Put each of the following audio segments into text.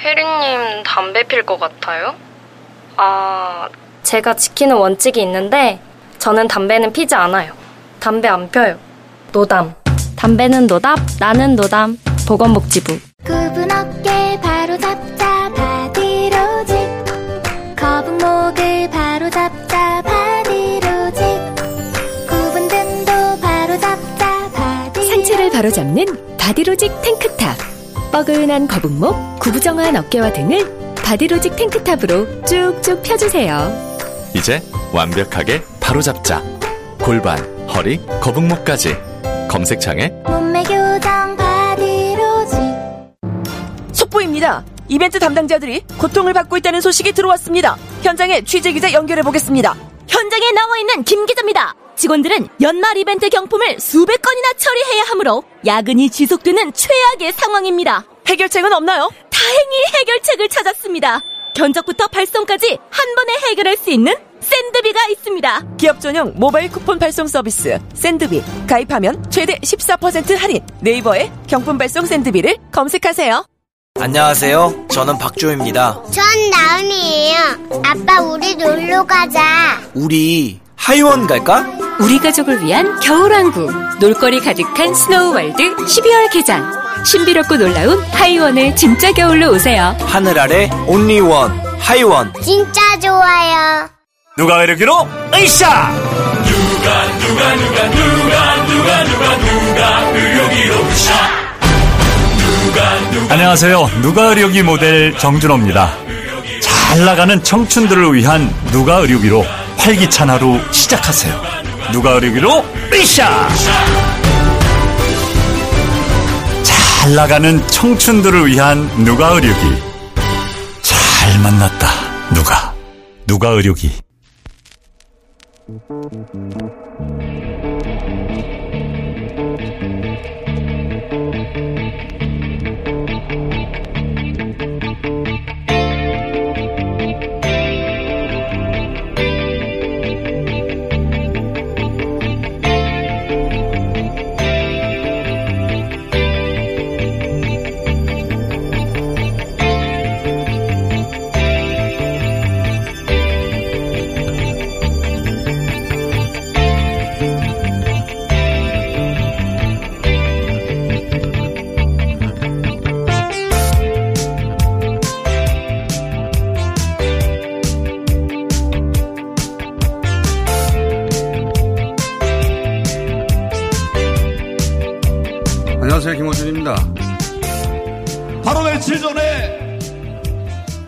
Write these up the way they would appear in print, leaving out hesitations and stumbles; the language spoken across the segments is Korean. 혜리님 담배 필 것 같아요? 제가 지키는 원칙이 있는데 저는 담배는 피지 않아요. 담배 안 펴요. 노담. 담배는 노답, 나는 노담. 보건복지부. 굽은 어깨 바로 잡자 바디로직. 거북목을 바로 잡자 바디로직. 굽은 등도 바로 잡자 바디로직. 상체를 바로 잡는 바디로직 탱크탑. 뻐근한 거북목, 구부정한 어깨와 등을 바디로직 탱크탑으로 쭉쭉 펴주세요. 이제 완벽하게 바로 잡자. 골반, 허리, 거북목까지. 검색창에 몸매 교정 바디로직. 속보입니다. 이벤트 담당자들이 고통을 받고 있다는 소식이 들어왔습니다. 현장에 취재 기자 연결해 보겠습니다. 현장에 나와 있는 김 기자입니다. 직원들은 연말 이벤트 경품을 수백 건이나 처리해야 하므로 야근이 지속되는 최악의 상황입니다. 해결책은 없나요? 다행히 해결책을 찾았습니다. 견적부터 발송까지 한 번에 해결할 수 있는 샌드비가 있습니다. 기업 전용 모바일 쿠폰 발송 서비스 샌드비. 가입하면 최대 14% 할인. 네이버에 경품 발송 샌드비를 검색하세요. 안녕하세요. 저는 박주호입니다. 전 나은이에요. 아빠, 우리 놀러 가자. 우리 하이원 갈까? 우리 가족을 위한 겨울왕국. 놀거리 가득한 스노우월드 12월 개장. 신비롭고 놀라운 하이원을 진짜 겨울로 오세요. 하늘 아래 온리원 하이원. 진짜 좋아요. 누가의료기로 으쌰. 누가 의료기로 으쌰. 안녕하세요. 누가의료기 모델 정준호입니다. 잘 나가는 청춘들을 위한 누가의료기로 활기찬 하루 시작하세요. 누가의료기로 으쌰. 잘 나가는 청춘들을 위한 누가의료기. 잘 만났다. 누가의료기. 바로 며칠 전에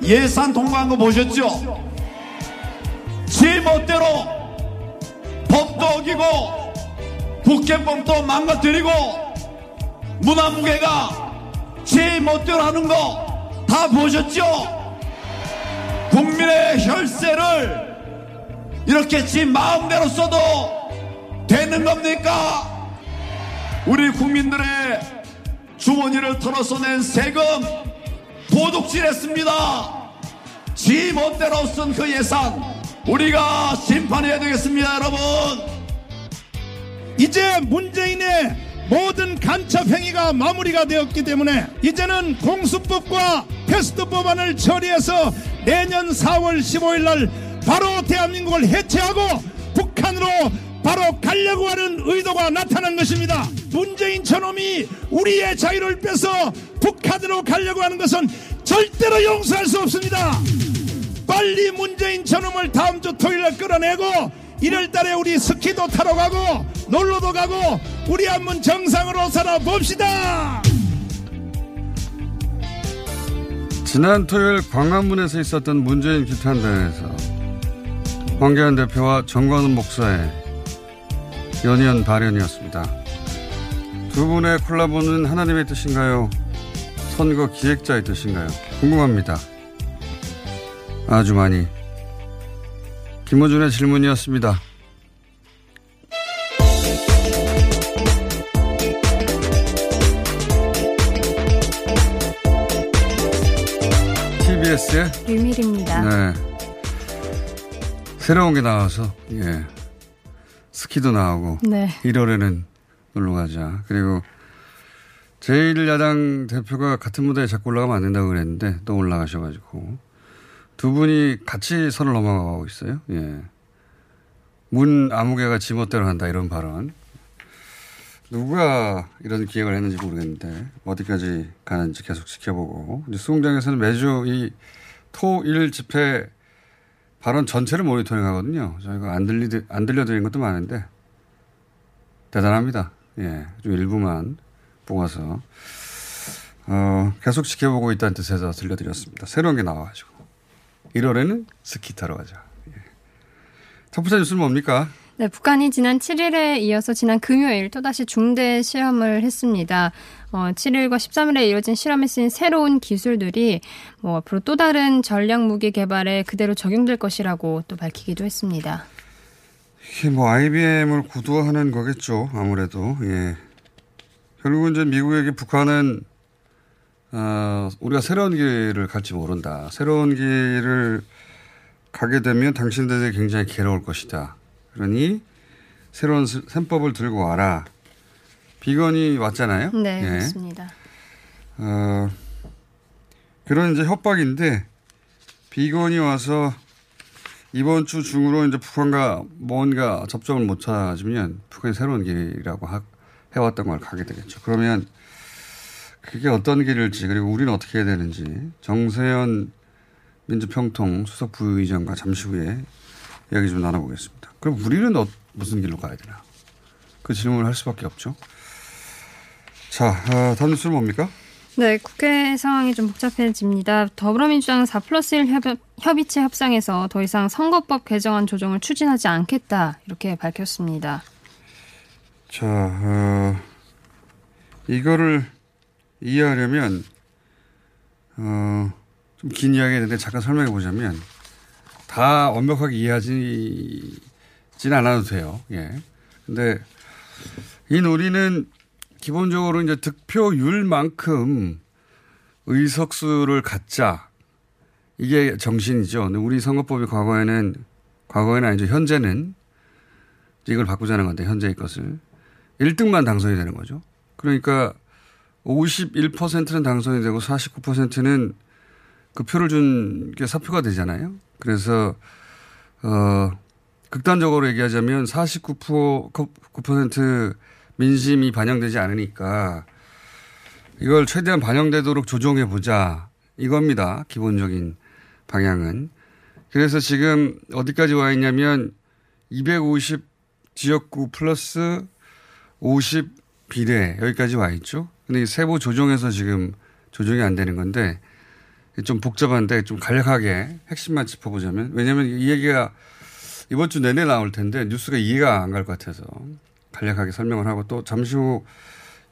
예산 통과한 거 보셨죠? 제 멋대로 법도 어기고 국회법도 망가뜨리고 문화무게가 제 멋대로 하는 거 다 보셨죠? 국민의 혈세를 이렇게 지 마음대로 써도 되는 겁니까? 우리 국민들의 주머니를 털어서 낸 세금 도둑질했습니다. 지 멋대로 쓴 그 예산 우리가 심판해야 되겠습니다. 여러분, 이제 문재인의 모든 간첩 행위가 마무리가 되었기 때문에 이제는 공수법과 패스트 법안을 처리해서 내년 4월 15일 날 바로 대한민국을 해체하고 북한으로 바로 가려고 하는 의도가 나타난 것입니다. 문재인 저놈이 우리의 자유를 빼서 북한으로 가려고 하는 것은 절대로 용서할 수 없습니다. 빨리 문재인 저놈을 다음 주 토요일에 끌어내고 1월 달에 우리 스키도 타러 가고 놀러도 가고 우리 한번 정상으로 살아봅시다. 지난 토요일 광화문에서 있었던 문재인 기탄대회에서 황교안 대표와 정광훈 목사의 연이은 발언이었습니다. 두 분의 콜라보는 하나님의 뜻인가요? 선거 기획자의 뜻인가요? 궁금합니다. 아주 많이. 김호준의 질문이었습니다. TBS의 유밀입니다. 네. 새로운 게 나와서 예. 스키도 나오고 네. 1월에는 놀러가자. 그리고 제1야당 대표가 같은 무대에 자꾸 올라가면 안 된다고 그랬는데 또 올라가셔가지고 두 분이 같이 선을 넘어가고 있어요. 예. 문 아무개가 지멋대로 한다 이런 발언. 누가 이런 기획을 했는지 모르겠는데 어디까지 가는지 계속 지켜보고 뉴스 공장에서는 매주 이 토일 집회 발언 전체를 모니터링하거든요. 저희가 안 들려드린 것도 많은데 대단합니다. 예, 좀 일부만 뽑아서 계속 지켜보고 있다는 뜻에서 들려드렸습니다. 새로운 게 나와가지고 1월에는 스키 타러 가자. 예. 첫 번째 뉴스는 뭡니까? 네, 북한이 지난 7일에 이어서 지난 금요일 또다시 중대 시험을 했습니다. 7일과 13일에 이어진 실험에 쓰인 새로운 기술들이 앞으로 또 다른 전략 무기 개발에 그대로 적용될 것이라고 또 밝히기도 했습니다. 이게 IBM을 구도화하는 거겠죠. 아무래도. 예. 결국은 이제 미국에게 북한은 우리가 새로운 길을 갈지 모른다. 새로운 길을 가게 되면 당신들이 굉장히 괴로울 것이다. 그러니 새로운 셈법을 들고 와라. 비건이 왔잖아요. 네, 예. 맞습니다. 그런 이제 협박인데 비건이 와서 이번 주 중으로 이제 북한과 뭔가 접점을 못 찾아주면 북한이 새로운 길이라고 해왔던 걸 가게 되겠죠. 그러면 그게 어떤 길일지 그리고 우리는 어떻게 해야 되는지 정세현 민주평통 수석 부의장과 잠시 후에 이야기 좀 나눠보겠습니다. 그럼 우리는 무슨 길로 가야 되나? 그 질문을 할 수밖에 없죠. 자, 다음 뉴스는 뭡니까? 네, 국회 상황이 좀 복잡해집니다. 더불어민주당은 4+1 협의체 협상에서 더 이상 선거법 개정안 조정을 추진하지 않겠다 이렇게 밝혔습니다. 자, 이거를 이해하려면 좀 긴 이야기인데 잠깐 설명해 보자면 다 완벽하게 이해하지는 않아도 돼요. 예. 근데 이 논의는 기본적으로 이제 득표율만큼 의석수를 갖자. 이게 정신이죠. 근데 우리 선거법이 과거에는 아니죠. 현재는 이걸 바꾸자는 건데, 현재의 것을. 1등만 당선이 되는 거죠. 그러니까 51%는 당선이 되고 49%는 그 표를 준 게 사표가 되잖아요. 그래서, 극단적으로 얘기하자면 49% 민심이 반영되지 않으니까 이걸 최대한 반영되도록 조정해보자 이겁니다. 기본적인 방향은. 그래서 지금 어디까지 와 있냐면 250 지역구 플러스 50 비례 여기까지 와 있죠. 근데 이 세부 조정에서 지금 조정이 안 되는 건데 좀 복잡한데 좀 간략하게 핵심만 짚어보자면 왜냐하면 이 얘기가 이번 주 내내 나올 텐데 뉴스가 이해가 안 갈 것 같아서 간략하게 설명을 하고 또 잠시 후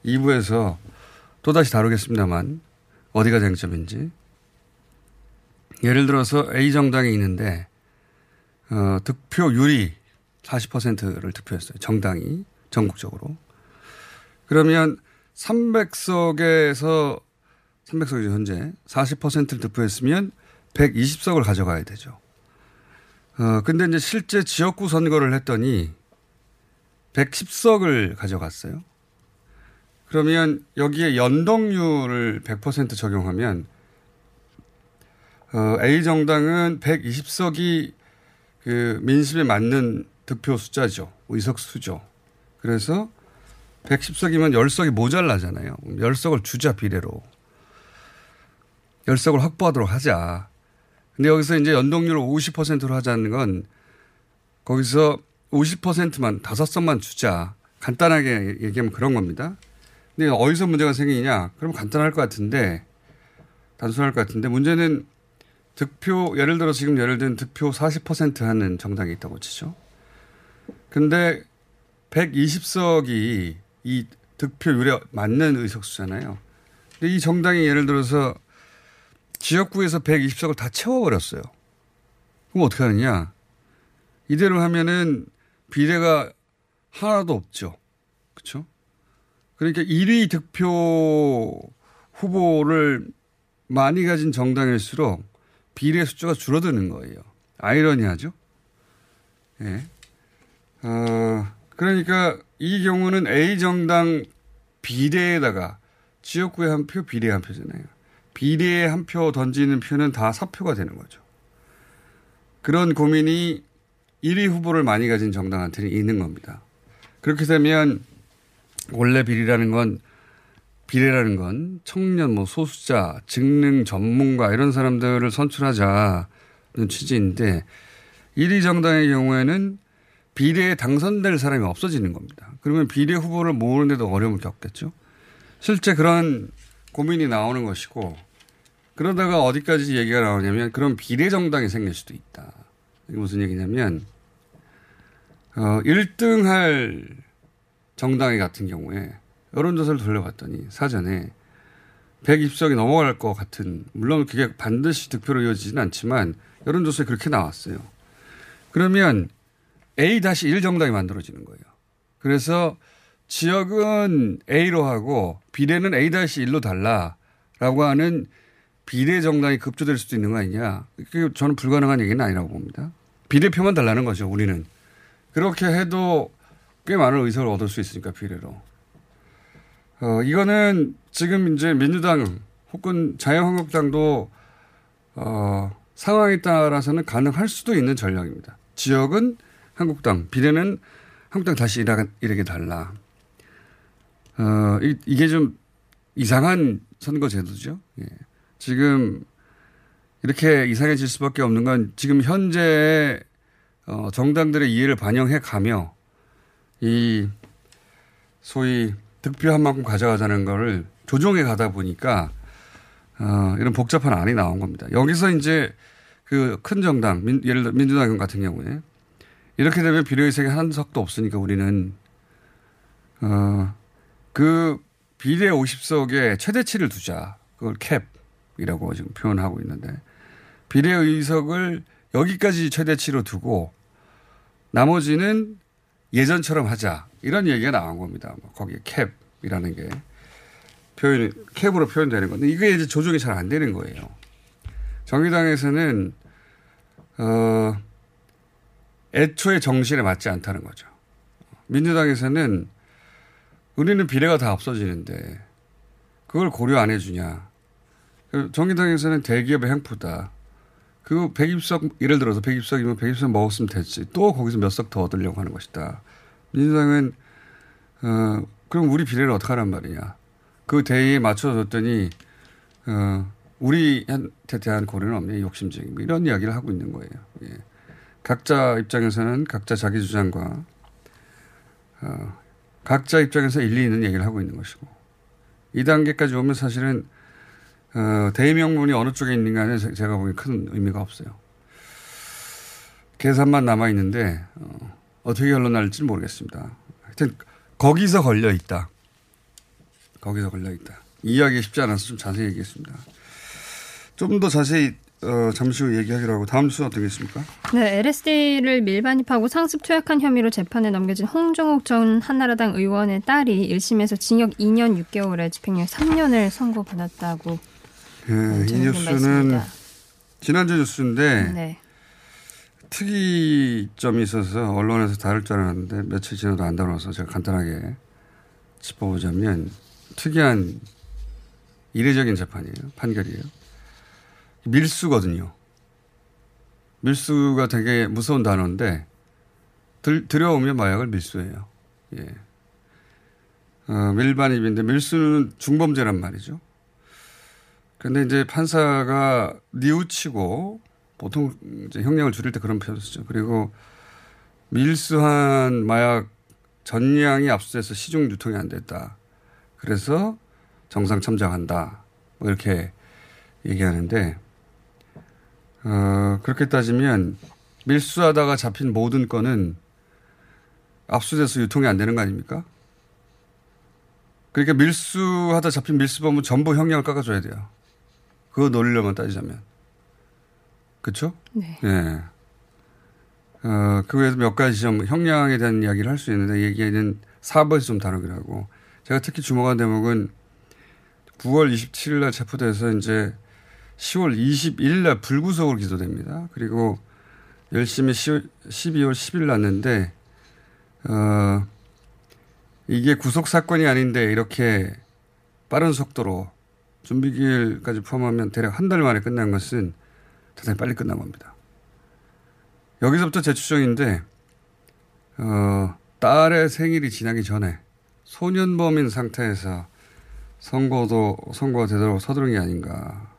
2부에서 또다시 다루겠습니다만 어디가 쟁점인지 예를 들어서 A정당이 있는데 득표율이 40%를 득표했어요. 정당이 전국적으로. 그러면 300석이죠 현재 40%를 득표했으면 120석을 가져가야 되죠. 근데 이제 실제 지역구 선거를 했더니 110석을 가져갔어요. 그러면 여기에 연동률을 100% 적용하면, A정당은 120석이 그 민심에 맞는 득표 숫자죠. 의석 수죠. 그래서 110석이면 10석이 모자라잖아요. 10석을 주자, 비례로. 10석을 확보하도록 하자. 근데 여기서 이제 연동률을 50%로 하자는 건 거기서 50%만 5석만 주자. 간단하게 얘기하면 그런 겁니다. 근데 어디서 문제가 생기냐? 그럼 간단할 것 같은데 단순할 것 같은데 문제는 득표 예를 들어 지금 예를 든 득표 40% 하는 정당이 있다고 치죠. 근데 120석이 이 득표율에 맞는 의석수잖아요. 근데 이 정당이 예를 들어서 지역구에서 120석을 다 채워버렸어요. 그럼 어떻게 하느냐. 이대로 하면은 비례가 하나도 없죠. 그렇죠? 그러니까 1위 득표 후보를 많이 가진 정당일수록 비례 숫자가 줄어드는 거예요. 아이러니하죠. 예. 그러니까 이 경우는 A 정당 비례에다가 지역구에 한 표, 비례에 한 표잖아요. 비례에 한 표 던지는 표는 다 사표가 되는 거죠. 그런 고민이 1위 후보를 많이 가진 정당한테는 있는 겁니다. 그렇게 되면 원래 비례라는 건 청년, 소수자, 직능, 전문가 이런 사람들을 선출하자는 취지인데 1위 정당의 경우에는 비례에 당선될 사람이 없어지는 겁니다. 그러면 비례 후보를 모으는 데도 어려움을 겪겠죠. 실제 그런 고민이 나오는 것이고 그러다가 어디까지 얘기가 나오냐면 그런 비례 정당이 생길 수도 있다. 이게 무슨 얘기냐면 1등 할 정당이 같은 경우에 여론조사를 돌려봤더니 사전에 120석이 넘어갈 것 같은, 물론 그게 반드시 득표로 이어지진 않지만 여론조사에 그렇게 나왔어요. 그러면 A-1 정당이 만들어지는 거예요. 그래서 지역은 A로 하고 비례는 A-1로 달라라고 하는 비례 정당이 급조될 수도 있는 거 아니냐. 그게 저는 불가능한 얘기는 아니라고 봅니다. 비례표만 달라는 거죠, 우리는. 그렇게 해도 꽤 많은 의석을 얻을 수 있으니까 비례로. 이거는 지금 이제 민주당 혹은 자유한국당도 상황에 따라서는 가능할 수도 있는 전략입니다. 지역은 한국당, 비례는 한국당 다시 이렇게 달라. 이게 좀 이상한 선거제도죠. 예. 지금 이렇게 이상해질 수밖에 없는 건 지금 현재의 정당들의 이해를 반영해 가며 이 소위 득표 한 만큼 가져가자는 거를 조정해 가다 보니까 이런 복잡한 안이 나온 겁니다. 여기서 이제 그 큰 정당, 예를 들어 민주당 같은 경우에 이렇게 되면 비례의석이 한 석도 없으니까 우리는 그 비례 50석에 최대치를 두자. 그걸 캡이라고 지금 표현하고 있는데 비례의석을 여기까지 최대치로 두고 나머지는 예전처럼 하자. 이런 얘기가 나온 겁니다. 거기에 캡이라는 게 캡으로 표현되는 건데 이게 이제 조정이 잘 안 되는 거예요. 정의당에서는 애초에 정신에 맞지 않다는 거죠. 민주당에서는 우리는 비례가 다 없어지는데 그걸 고려 안 해주냐. 정의당에서는 대기업의 행포다. 그 120석, 예를 들어서 120석이면 120석 먹었으면 됐지. 또 거기서 몇 석 더 얻으려고 하는 것이다. 민주당은 그럼 우리 비례를 어떻게 하란 말이냐. 그 대의에 맞춰줬더니 우리한테 대한 고려는 없냐. 욕심쟁이. 이런 이야기를 하고 있는 거예요. 예. 각자 입장에서는 각자 자기 주장과 각자 입장에서 일리 있는 얘기를 하고 있는 것이고 이 단계까지 오면 사실은 대의명분이 어느 쪽에 있는가는 제가 보기엔 큰 의미가 없어요. 계산만 남아있는데 어떻게 결론 날지 모르겠습니다. 하여튼 거기서 걸려있다. 이해하기 쉽지 않아서 좀 자세히 얘기했습니다. 좀 더 자세히 잠시 후 얘기하기로 하고 다음 뉴스는 어떻겠습니까? 네, LSD를 밀반입하고 상습 투약한 혐의로 재판에 넘겨진 홍정욱 전 한나라당 의원의 딸이 1심에서 징역 2년 6개월에 집행유예 3년을 선고받았다고. 네, 이 뉴스는 지난주 뉴스인데 네. 특이점이 있어서 언론에서 다룰 줄 알았는데 며칠 지나도 안 다뤄서 제가 간단하게 짚어보자면 특이한 이례적인 재판이에요. 판결이에요. 밀수거든요. 밀수가 되게 무서운 단어인데 들여오면 마약을 밀수해요. 예. 밀반입인데 밀수는 중범죄란 말이죠. 그런데 이제 판사가 뉘우치고 보통 이제 형량을 줄일 때 그런 표현을 쓰죠. 그리고 밀수한 마약 전량이 압수돼서 시중 유통이 안 됐다. 그래서 정상 참작한다. 이렇게 얘기하는데 그렇게 따지면 밀수하다가 잡힌 모든 건은 압수돼서 유통이 안 되는 거 아닙니까? 그러니까 밀수하다 잡힌 밀수범은 전부 형량을 깎아줘야 돼요. 그거 논리로만 따지자면. 그렇죠? 네. 예. 그 외에도 몇 가지 좀 형량에 대한 이야기를 할 수 있는데 얘기는 4번에서 좀 다르긴 하고, 제가 특히 주목한 대목은 9월 27일 날 체포돼서 이제 10월 21일 날 불구속으로 기소됩니다. 그리고 열심히 12월 10일 났는데 이게 구속 사건이 아닌데 이렇게 빠른 속도로 준비기일까지 포함하면 대략 한 달 만에 끝난 것은 대단히 빨리 끝난 겁니다. 여기서부터 제 추정인데 딸의 생일이 지나기 전에 소년범인 상태에서 선고가 되도록 서두른 게 아닌가.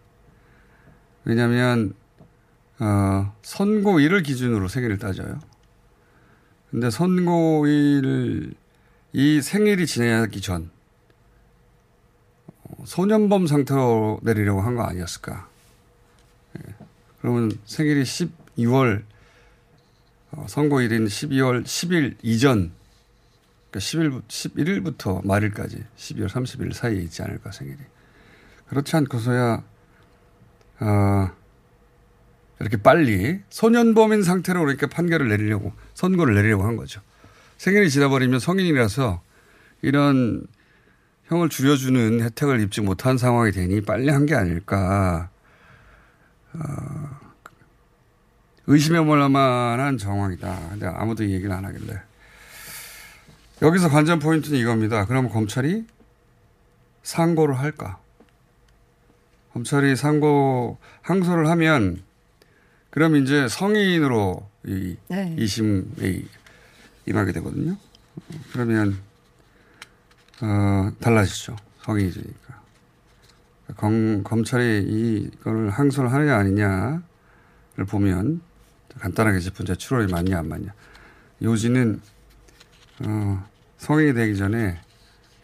왜냐하면 선고일을 기준으로 생일을 따져요. 근데 이 생일이 지나기 전 소년범 상태로 내리려고 한 거 아니었을까. 예. 그러면 생일이 12월 선고일인 12월 10일 이전, 그러니까 11일부터 말일까지 12월 30일 사이에 있지 않을까, 생일이. 그렇지 않고서야 이렇게 빨리 소년범인 상태로 그러니까 선고를 내리려고 한 거죠. 생일이 지나버리면 성인이라서 이런 형을 줄여주는 혜택을 입지 못한 상황이 되니 빨리 한 게 아닐까. 의심해 볼 만한 정황이다. 근데 아무도 이 얘기를 안 하길래. 여기서 관전 포인트는 이겁니다. 그럼 검찰이 상고를 할까? 검찰이 항소를 하면 그럼 이제 성인으로 이심에 임하게 되거든요. 그러면 달라지죠. 성인이니까. 검찰이 이걸 항소를 하느냐 아니냐를 보면 간단하게 짚은 제 추론이 맞냐 안 맞냐. 요지는 성인이 되기 전에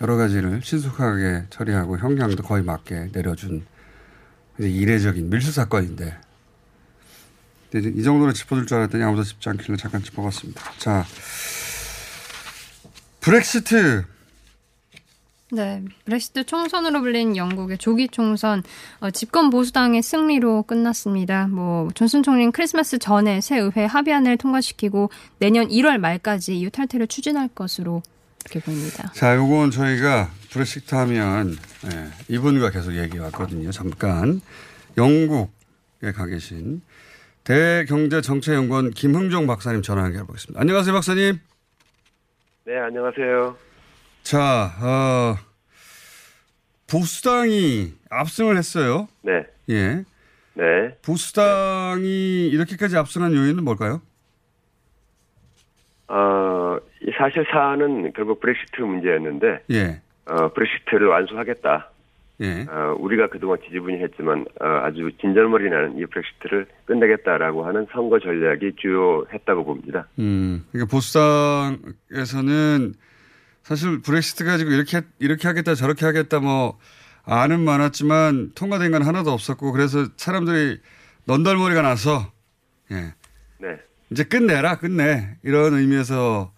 여러 가지를 신속하게 처리하고 형량도 거의 맞게 내려준 이제 이례적인 밀수 사건인데, 이 정도로 짚어줄 줄 알았더니 아무도 짚지 않길래 잠깐 짚어봤습니다. 자, 브렉시트. 네, 브렉시트 총선으로 불린 영국의 조기 총선, 집권 보수당의 승리로 끝났습니다. 존슨 총리는 크리스마스 전에 새 의회 합의안을 통과시키고 내년 1월 말까지 유탈퇴를 추진할 것으로 이렇게 보입니다. 자, 요건 저희가 브렉시트 하면 이분과 계속 얘기 왔거든요. 잠깐 영국에 가 계신 대외경제정책연구원 김흥종 박사님 전화 연결해보겠습니다. 안녕하세요, 박사님. 네, 안녕하세요. 자, 보수당이 압승을 했어요. 네. 예. 네. 보수당이 이렇게까지 압승한 요인은 뭘까요? 사실 사안은 결국 브렉시트 문제였는데, 예. 브렉시트를 완수하겠다. 예. 우리가 그동안 지지부진했지만 아주 진절머리 나는 이 브렉시트를 끝내겠다라고 하는 선거 전략이 주요했다고 봅니다. 그러니까 보수당에서는 사실 브렉시트 가지고 이렇게 하겠다 저렇게 하겠다 안은 많았지만 통과된 건 하나도 없었고, 그래서 사람들이 넌덜머리가 나서 이제 끝내 이런 의미에서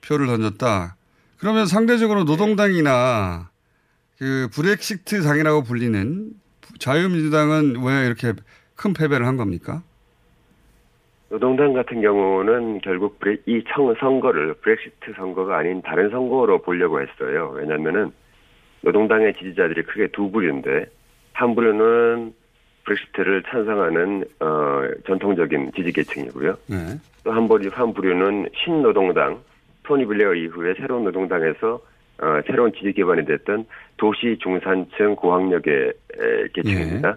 표를 던졌다. 그러면 상대적으로 노동당이나 그 브렉시트 당이라고 불리는 자유민주당은 왜 이렇게 큰 패배를 한 겁니까? 노동당 같은 경우는 결국 이 선거를 브렉시트 선거가 아닌 다른 선거로 보려고 했어요. 왜냐하면은 노동당의 지지자들이 크게 두 부류인데, 한 부류는 브렉시트를 찬성하는 전통적인 지지계층이고요. 네. 또 한 부류는 신노동당, 토니 블레어 이후에 새로운 노동당에서 새로운 지지 기반이 됐던 도시 중산층 고학력의 계층입니다. 예.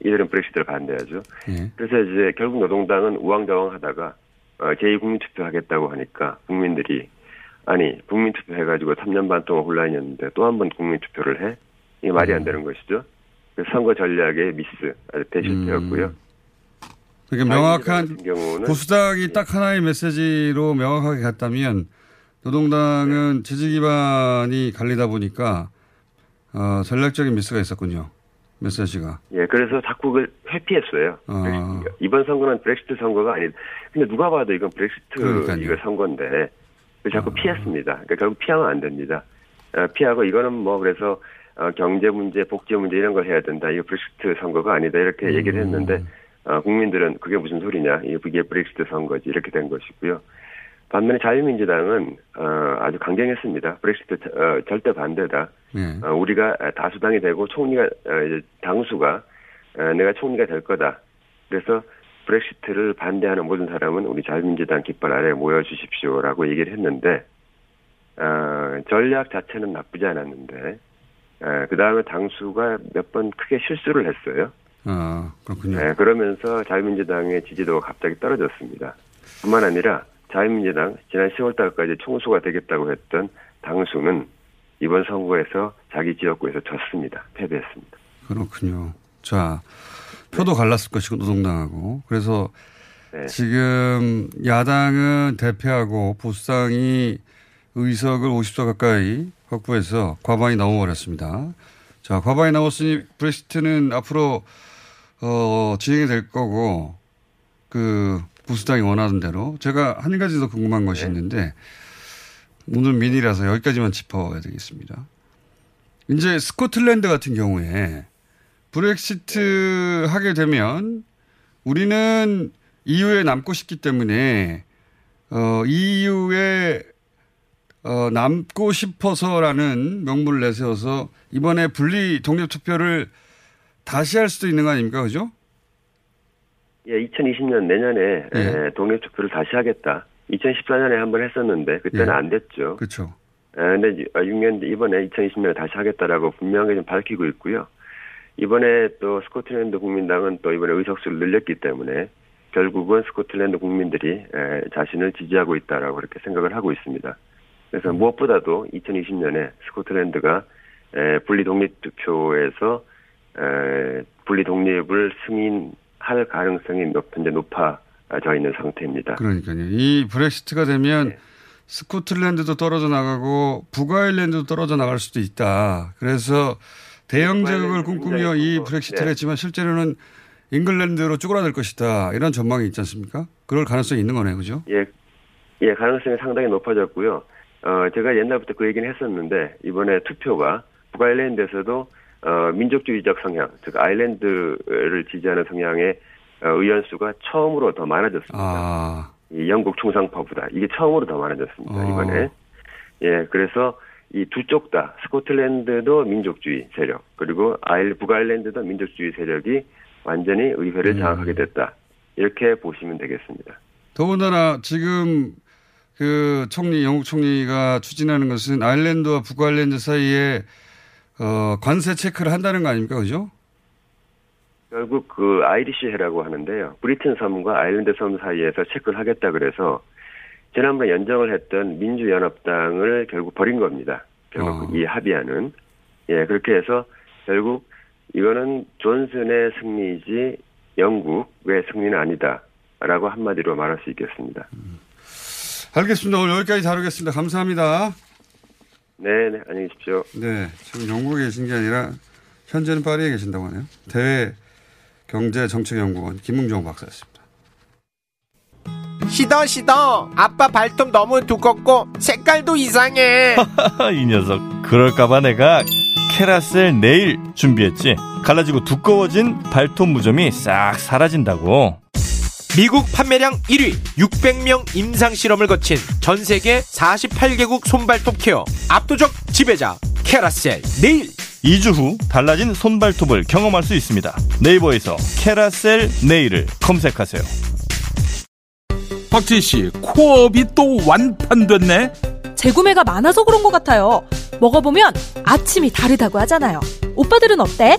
이들은 브렉시트를 반대하죠. 예. 그래서 이제 결국 노동당은 우왕좌왕하다가 제2국민투표 하겠다고 하니까 국민들이, 아니 국민투표 해가지고 3년 반 동안 혼란이었는데 또 한 번 국민투표를 해? 이게 말이 안 되는 것이죠. 그래서 선거 전략의 미스, 아주 대실패였고요. 그러니까 명확한 보수당이 딱 하나의 메시지로 명확하게 갔다면, 노동당은 지지 기반이 갈리다 보니까 전략적인 미스가 있었군요. 메시지가. 예, 그래서 자꾸 회피했어요. 이번 선거는 브렉시트 선거가 아니. 근데 누가 봐도 이건 브렉시트 선거인데 자꾸 피했습니다. 그러니까 결국 피하면 안 됩니다. 피하고, 이거는 뭐 그래서 경제 문제, 복지 문제 이런 걸 해야 된다. 이거 브렉시트 선거가 아니다. 이렇게 얘기를 했는데 국민들은 그게 무슨 소리냐. 이게 브렉시트 선거지. 이렇게 된 것이고요. 반면에 자유민주당은 아주 강경했습니다. 브렉시트 절대 반대다. 네. 우리가 다수당이 되고 총리가 당수가 내가 총리가 될 거다. 그래서 브렉시트를 반대하는 모든 사람은 우리 자유민주당 깃발 아래 모여주십시오라고 얘기를 했는데 전략 자체는 나쁘지 않았는데 그다음에 당수가 몇 번 크게 실수를 했어요. 아, 그렇군요. 그러면서 자유민주당의 지지도가 갑자기 떨어졌습니다. 뿐만 아니라 자유민주당 지난 10월달까지 총수가 되겠다고 했던 당수는 이번 선거에서 자기 지역구에서 졌습니다. 패배했습니다. 그렇군요. 자, 표도 갈랐을 것이고 노동당하고. 그래서 네. 지금 야당은 대패하고 보수당이 의석을 50석 가까이 확보해서 과반이 넘어버렸습니다. 자, 과반이 넘었으니 브렉시트는 앞으로 진행이 될 거고 그 보수당이 원하는 대로. 제가 한 가지 더 궁금한 것이 네. 있는데 오늘 민이라서 여기까지만 짚어야 되겠습니다. 이제 스코틀랜드 같은 경우에 브렉시트 하게 되면 우리는 EU에 남고 싶기 때문에 EU에 남고 싶어서라는 명분을 내세워서 이번에 분리 독립 투표를 다시 할 수도 있는 거 아닙니까? 그죠? 예, 2020년 내년에 예. 독립 투표를 다시 하겠다. 2014년에 한번 했었는데 그때는 예. 안 됐죠. 그렇죠. 그런데 6년 이번에 2020년에 다시 하겠다라고 분명히 좀 밝히고 있고요. 이번에 또 스코틀랜드 국민당은 또 이번에 의석수를 늘렸기 때문에 결국은 스코틀랜드 국민들이 자신을 지지하고 있다라고 그렇게 생각을 하고 있습니다. 그래서 무엇보다도 2020년에 스코틀랜드가 분리 독립 투표에서 분리 독립을 승인할 가능성이 현재 높아져 있는 상태입니다. 그러니까요. 이 브렉시트가 되면 네. 스코틀랜드도 떨어져 나가고 북아일랜드도 떨어져 나갈 수도 있다. 그래서 대형 제국을 꿈꾸며 이 브렉시트를 네. 했지만 실제로는 잉글랜드로 쪼그라들 것이다. 이런 전망이 있지 않습니까? 그럴 가능성이 있는 거네요. 그죠? 예. 예, 가능성이 상당히 높아졌고요. 제가 옛날부터 그 얘기는 했었는데 이번에 투표가 북아일랜드에서도 민족주의적 성향, 즉 아일랜드를 지지하는 성향의 의원 수가 처음으로 더 많아졌습니다. 아. 이 영국 충상파보다 이게 처음으로 더 많아졌습니다. 이번에. 예, 그래서 이 두 쪽 다 스코틀랜드도 민족주의 세력 그리고 북아일랜드도 민족주의 세력이 완전히 의회를 장악하게 됐다. 이렇게 보시면 되겠습니다. 더군다나 지금 그 총리 영국 총리가 추진하는 것은 아일랜드와 북아일랜드 사이에 관세 체크를 한다는 거 아닙니까? 그죠? 결국 그 아이리시 해라고 하는데요. 브리튼 섬과 아일랜드 섬 사이에서 체크를 하겠다 그래서 지난번에 연정을 했던 민주연합당을 결국 버린 겁니다. 결국 이 합의안은. 예, 그렇게 해서 결국 이거는 존슨의 승리이지 영국의 승리는 아니다라고 한마디로 말할 수 있겠습니다. 알겠습니다. 오늘 여기까지 다루겠습니다. 감사합니다. 네, 안녕히 계십시오. 네, 지금 영국에 계신 게 아니라 현재는 파리에 계신다고 하네요. 대외경제정책연구원 김흥종 박사였습니다. 시더 아빠 발톱 너무 두껍고 색깔도 이상해. 이 녀석 그럴까봐 내가 캐라셀 네일 준비했지. 갈라지고 두꺼워진 발톱 무좀이 싹 사라진다고. 미국 판매량 1위 600명 임상실험을 거친 전세계 48개국 손발톱 케어 압도적 지배자 캐라셀 네일. 2주 후 달라진 손발톱을 경험할 수 있습니다. 네이버에서 캐라셀 네일을 검색하세요. 박지희 씨, 코업이 또 완판됐네? 재구매가 많아서 그런 것 같아요. 먹어보면 아침이 다르다고 하잖아요. 오빠들은 어때?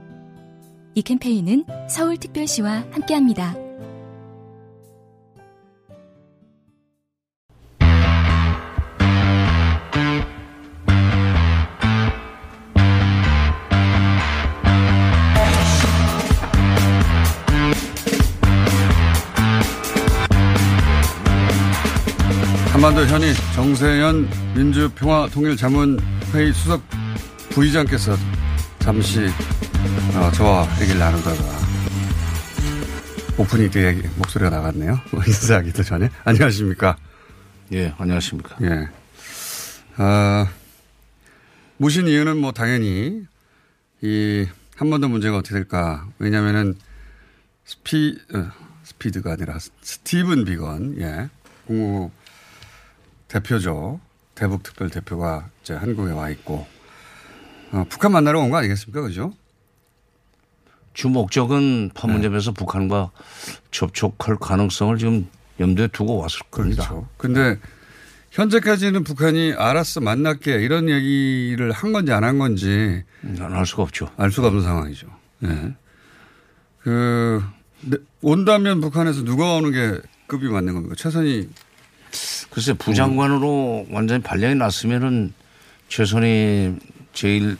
이 캠페인은 서울특별시와 함께합니다. 한반도 현이 정세현 민주평화통일자문회의 수석 부의장께서 잠시 저와 얘기를 나누다가 오프닝 때 목소리가 나갔네요. 인사하기도 전에. 안녕하십니까. 예, 안녕하십니까. 예. 모신 이유는 뭐 당연히 이 한반도 문제가 어떻게 될까. 왜냐면은 스피드가 아니라 스티븐 비건, 예, 국무 대표죠. 대북 특별 대표가 이제 한국에 와 있고 북한 만나러 온 거 아니겠습니까, 그죠? 주 목적은 판문점에서, 네, 북한과 접촉할 가능성을 지금 염두에 두고 왔을 겁니다. 그렇죠. 그런데 현재까지는 북한이 알았어, 만날게, 이런 얘기를 한 건지 안 한 건지 알 수가 없죠. 알 수가 없는 상황이죠. 네. 온다면 북한에서 누가 오는 게 급이 맞는 겁니까? 최선희, 글쎄, 부장관으로 완전히 발령이 났으면은 최선희 제일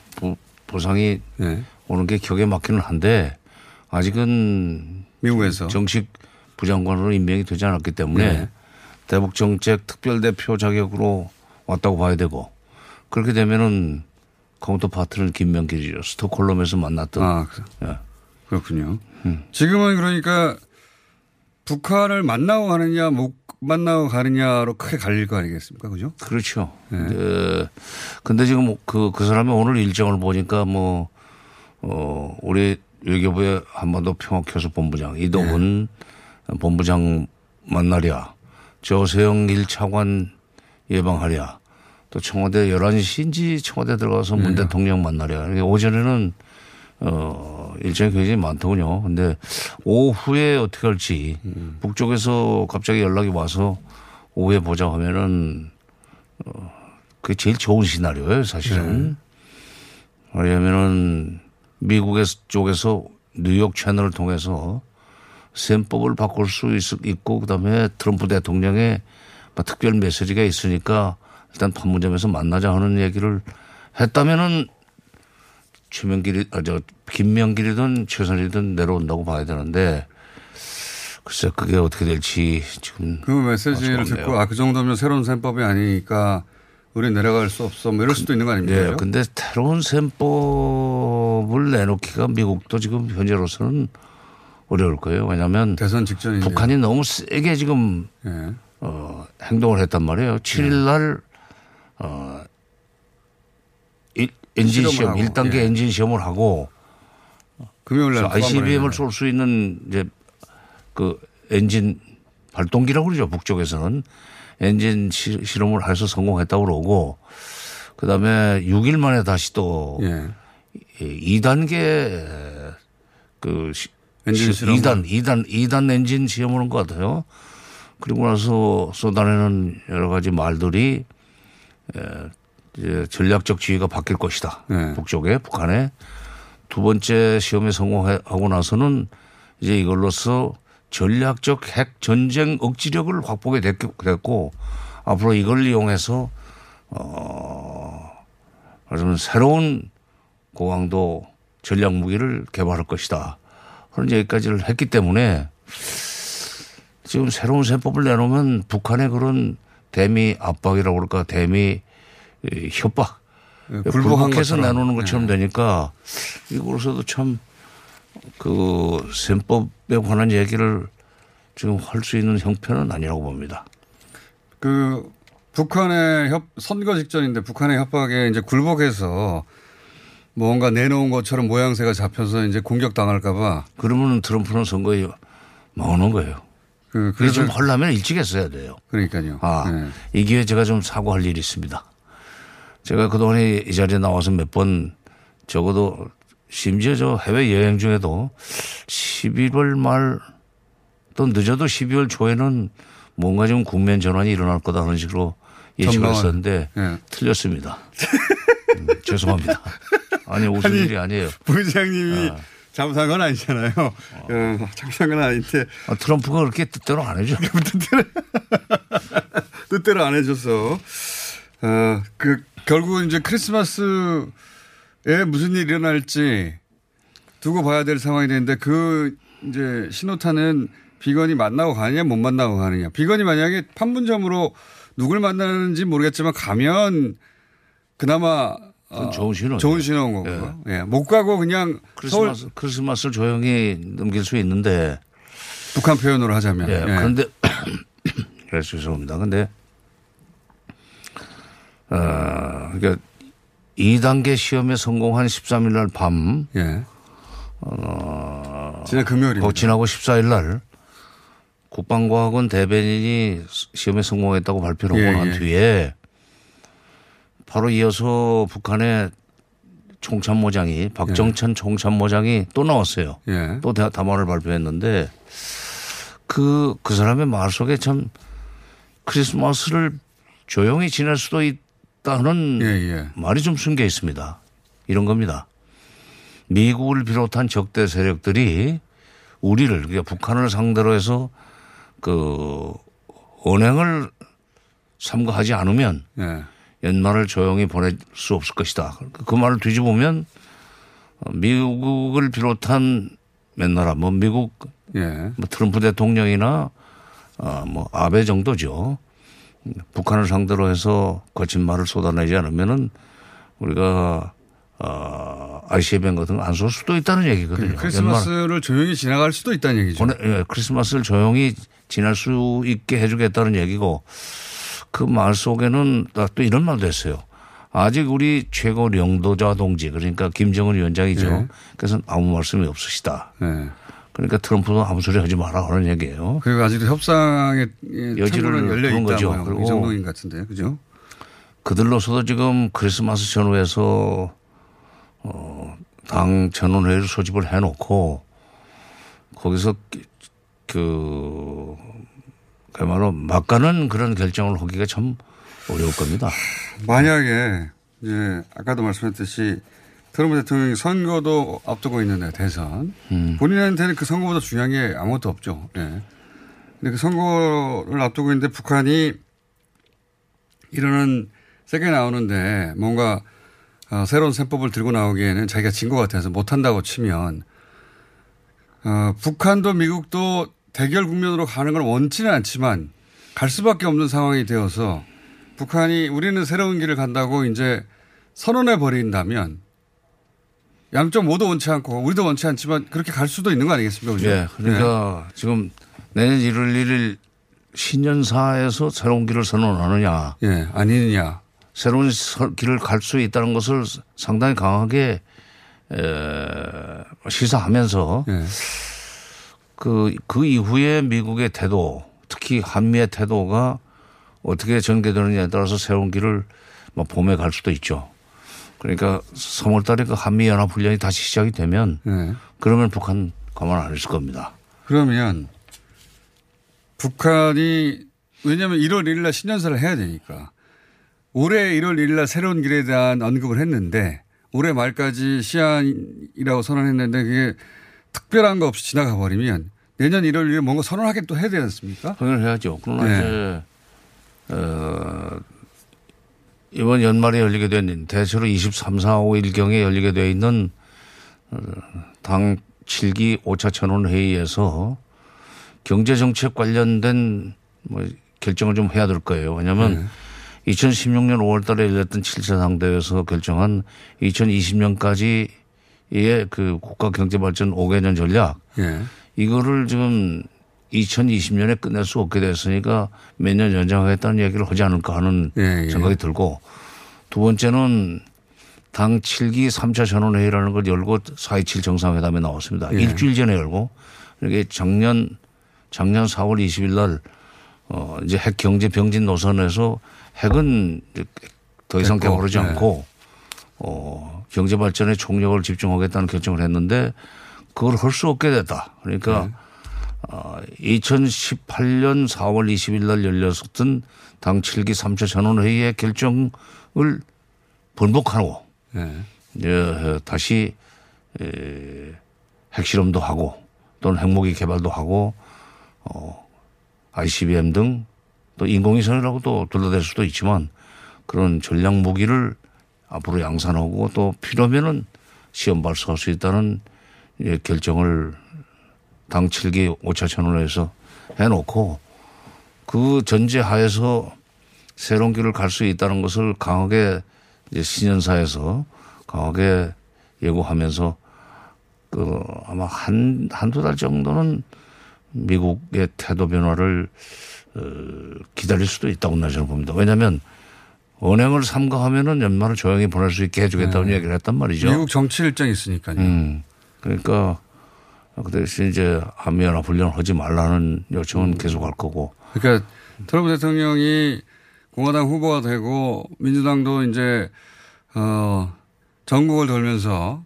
보상이, 네, 오는 게 격에 맞기는 한데 아직은 미국에서 정식 부장관으로 임명이 되지 않았기 때문에, 네, 대북 정책 특별대표 자격으로 왔다고 봐야 되고, 그렇게 되면은 카운터 파트는 김명길이죠. 스톡홀름에서 만났던. 아, 네. 그렇군요. 지금은 그러니까 북한을 만나고 가느냐 못 만나고 가느냐로 크게 갈릴 거 아니겠습니까, 그죠? 그렇죠. 그런데, 네, 지금 그 사람의 오늘 일정을 보니까 뭐 우리 외교부의 한반도 평화교섭 본부장 이동훈, 네, 본부장 만나랴, 저세영 1차관 예방하랴, 또 청와대 11시인지 청와대 들어가서 문, 네, 대통령 만나랴. 오전에는 일정이 굉장히 많더군요. 근데 오후에 어떻게 할지, 북쪽에서 갑자기 연락이 와서 오후에 보자 하면은 그게 제일 좋은 시나리오예요, 사실은. 네. 왜냐면은 미국 쪽에서 뉴욕 채널을 통해서 셈법을 바꿀 수 있고, 그다음에 트럼프 대통령의 특별 메시지가 있으니까 일단 판문점에서 만나자 하는 얘기를 했다면은 김명길이든 최선이든 내려온다고 봐야 되는데 글쎄 그게 어떻게 될지 지금. 그 메시지를 듣고 그 정도면 새로운 셈법이 아니니까 우리 내려갈 수 없어, 뭐 이럴 수도 있는 거 아닙니까? 네, 근데 새로운 셈법을 내놓기가 미국도 지금 현재로서는 어려울 거예요. 왜냐하면 대선 직전인데 북한이 너무 세게 지금, 네, 행동을 했단 말이에요. 7일 날, 네, 엔진 시험, 1단계, 예, 엔진 시험을 하고 금요일 날 ICBM을 쏠 수 있는 이제 그 엔진 발동기라고 그러죠. 북쪽에서는 엔진 실험을 해서 성공했다고 그러고, 그다음에 6일 만에 다시 또, 예, 2단계 그 엔진 실험, 2단 엔진 시험을 한 것 같아요. 그리고 나서 쏟아내는 여러 가지 말들이 이제 전략적 지위가 바뀔 것이다. 네. 북쪽에, 북한에. 두 번째 시험에 성공하고 나서는 이제 이걸로써 전략적 핵 전쟁 억지력을 확보하게 됐고, 앞으로 이걸 이용해서 말하자면 새로운 고강도 전략 무기를 개발할 것이다 하는 얘기까지를 했기 때문에 지금 새로운 셈법을 내놓으면 북한의 그런 대미 압박이라고 그럴까, 대미 협박 굴복해서 나누는 것처럼 되니까 이걸로서도 참 그 셈법에 관한 얘기를 지금 할 수 있는 형편은 아니라고 봅니다. 그 북한의 선거 직전인데 북한의 협박에 이제 굴복해서 뭔가 내놓은 것처럼 모양새가 잡혀서 이제 공격당할까봐. 그러면 트럼프는 선거에 막는 거예요. 그게 좀 하려면 일찍 했어야 돼요. 그러니까요. 이 기회에 제가 좀 사과할 일이 있습니다. 제가 그동안에 이 자리에 나와서 몇 번 적어도 심지어 저 해외 여행 중에도 11월 말 또 늦어도 12월 초에는 뭔가 좀 국면 전환이 일어날 거다 하는 식으로 예측을 했었는데 틀렸습니다. 죄송합니다. 아니 웃을 일이 아니에요. 부장님이 잘못한 건 아니잖아요. 잘못한 건 아닌데. 트럼프가 그렇게 뜻대로 안 해줘. 뜻대로 안 해줘서. 결국은 이제 크리스마스에 무슨 일이 일어날지 두고 봐야 될 상황이 되는데 그 이제 신호탄은 비건이 만나고 가느냐 못 만나고 가느냐. 비건이 만약에 판문점으로 누굴 만나는지 모르겠지만 가면 그나마 좋은 신호인 거고요. 못 가고 그냥 크리스마스를 조용히 넘길 수 있는데 북한 표현으로 하자면. 그런데 죄송합니다. 그런데 그러니까 2단계 시험에 성공한 13일 날 밤. 지난 금요일입니다. 지나고 14일 날 국방과학원 대변인이 시험에 성공했다고 발표를 하고 난 뒤에 바로 이어서 북한의 총참모장이 박정천 총참모장이 또 나왔어요. 또 담화를 발표했는데 그 사람의 말 속에 참 크리스마스를 조용히 지낼 수도 있다는 말이 좀 숨겨 있습니다. 이런 겁니다. 미국을 비롯한 적대 세력들이 우리를 그러니까 북한을 상대로 해서 그 언행을 삼가하지 않으면 연말을 조용히 보낼 수 없을 것이다. 그 말을 뒤집으면 미국을 비롯한 몇 나라 뭐 미국 뭐 트럼프 대통령이나 뭐 아베 정도죠. 북한을 상대로 해서 거친 말을 쏟아내지 않으면은 우리가 ICBM 같은 거 안 쏠 수도 있다는 얘기거든요. 크리스마스를 조용히 지나갈 수도 있다는 얘기죠. 크리스마스를 조용히 지날 수 있게 해주겠다는 얘기고 그 말 속에는 또 이런 말도 했어요. 아직 우리 최고領導자 동지 그러니까 김정은 위원장이죠. 그래서 아무 말씀이 없으시다. 그러니까 트럼프도 아무 소리 하지 마라 하는 얘기예요. 그리고 아직도 협상의 여지를 열려있다는 거죠. 그리고 이 정도인 같은데 그죠? 그들로서도 지금 크리스마스 전후에서 당 전원회의를 소집을 해놓고 거기서 그야말로 막가는 그런 결정을 하기가 참 어려울 겁니다. 만약에 이제 아까도 말씀했듯이 트럼프 대통령이 선거도 앞두고 있는데 대선 본인한테는 그 선거보다 중요한 게 아무것도 없죠. 근데 그 선거를 앞두고 있는데 북한이 이러는 세게 나오는데 뭔가 새로운 셈법을 들고 나오기에는 자기가 진 것 같아서 못한다고 치면 북한도 미국도 대결 국면으로 가는 건 원치는 않지만 갈 수밖에 없는 상황이 되어서 북한이 우리는 새로운 길을 간다고 이제 선언해 버린다면 양쪽 모두 원치 않고 우리도 원치 않지만 그렇게 갈 수도 있는 거 아니겠습니까? 그죠? 그러니까 지금 내년 1월 1일 신년사에서 새로운 길을 선언하느냐. 아니느냐. 새로운 길을 갈 수 있다는 것을 상당히 강하게 시사하면서 그 이후에 미국의 태도 특히 한미의 태도가 어떻게 전개되느냐에 따라서 새로운 길을 막 봄에 갈 수도 있죠. 그러니까 3월 달에 그 한미연합훈련이 다시 시작이 되면 그러면 북한 가만 안 있을 겁니다. 그러면 북한이 왜냐하면 1월 1일 날 신년사를 해야 되니까 올해 1월 1일 날 새로운 길에 대한 언급을 했는데 올해 말까지 시안이라고 선언했는데 그게 특별한 거 없이 지나가 버리면 내년 1월 1일 뭔가 선언하게 또 해야 되지 않습니까? 선언해야죠. 그러나 이제 이번 연말에 열리게 된 대체로 23, 4, 5일경에 열리게 돼 있는 당 7기 5차 전원회의에서 경제정책 관련된 뭐 결정을 좀 해야 될 거예요. 왜냐하면 2016년 5월 달에 열렸던 7차 당대회에서 결정한 2020년까지의 그 국가경제발전 5개년 전략. 예. 이거를 지금 2020년에 끝낼 수 없게 됐으니까 몇 년 연장하겠다는 얘기를 하지 않을까 하는 예, 예. 생각이 들고, 두 번째는 당 7기 3차 전원회의라는 걸 열고 4.27 정상회담에 나왔습니다. 예. 일주일 전에 열고, 이게 작년 4월 20일 날 이제 핵 경제 병진 노선에서 핵은 더 이상 개발하지 않고 경제 발전에 총력을 집중하겠다는 결정을 했는데 그걸 할 수 없게 됐다. 그러니까 2018년 4월 20일 날 열렸었던 당 7기 3차 전원회의의 결정을 번복하고 이제 다시 핵실험도 하고 또는 핵무기 개발도 하고 ICBM 등 또 인공위성이라고 또 둘러댈 수도 있지만 그런 전략 무기를 앞으로 양산하고 또 필요하면은 시험 발사할 수 있다는 결정을 당 7기 5차 전원회의에서 해놓고 그 전제 하에서 새로운 길을 갈 수 있다는 것을 강하게 이제 신년사에서 강하게 예고하면서 그 아마 한두 달 정도는 미국의 태도 변화를 기다릴 수도 있다고 저는 봅니다. 왜냐하면 언행을 삼가하면은 연말을 조용히 보낼 수 있게 해주겠다는 네. 얘기를 했단 말이죠. 미국 정치 일정이 있으니까요. 그러니까 그 대신 이제 한미연합훈련을 하지 말라는 요청은 계속할 거고. 그러니까 트럼프 대통령이 공화당 후보가 되고 민주당도 이제 전국을 돌면서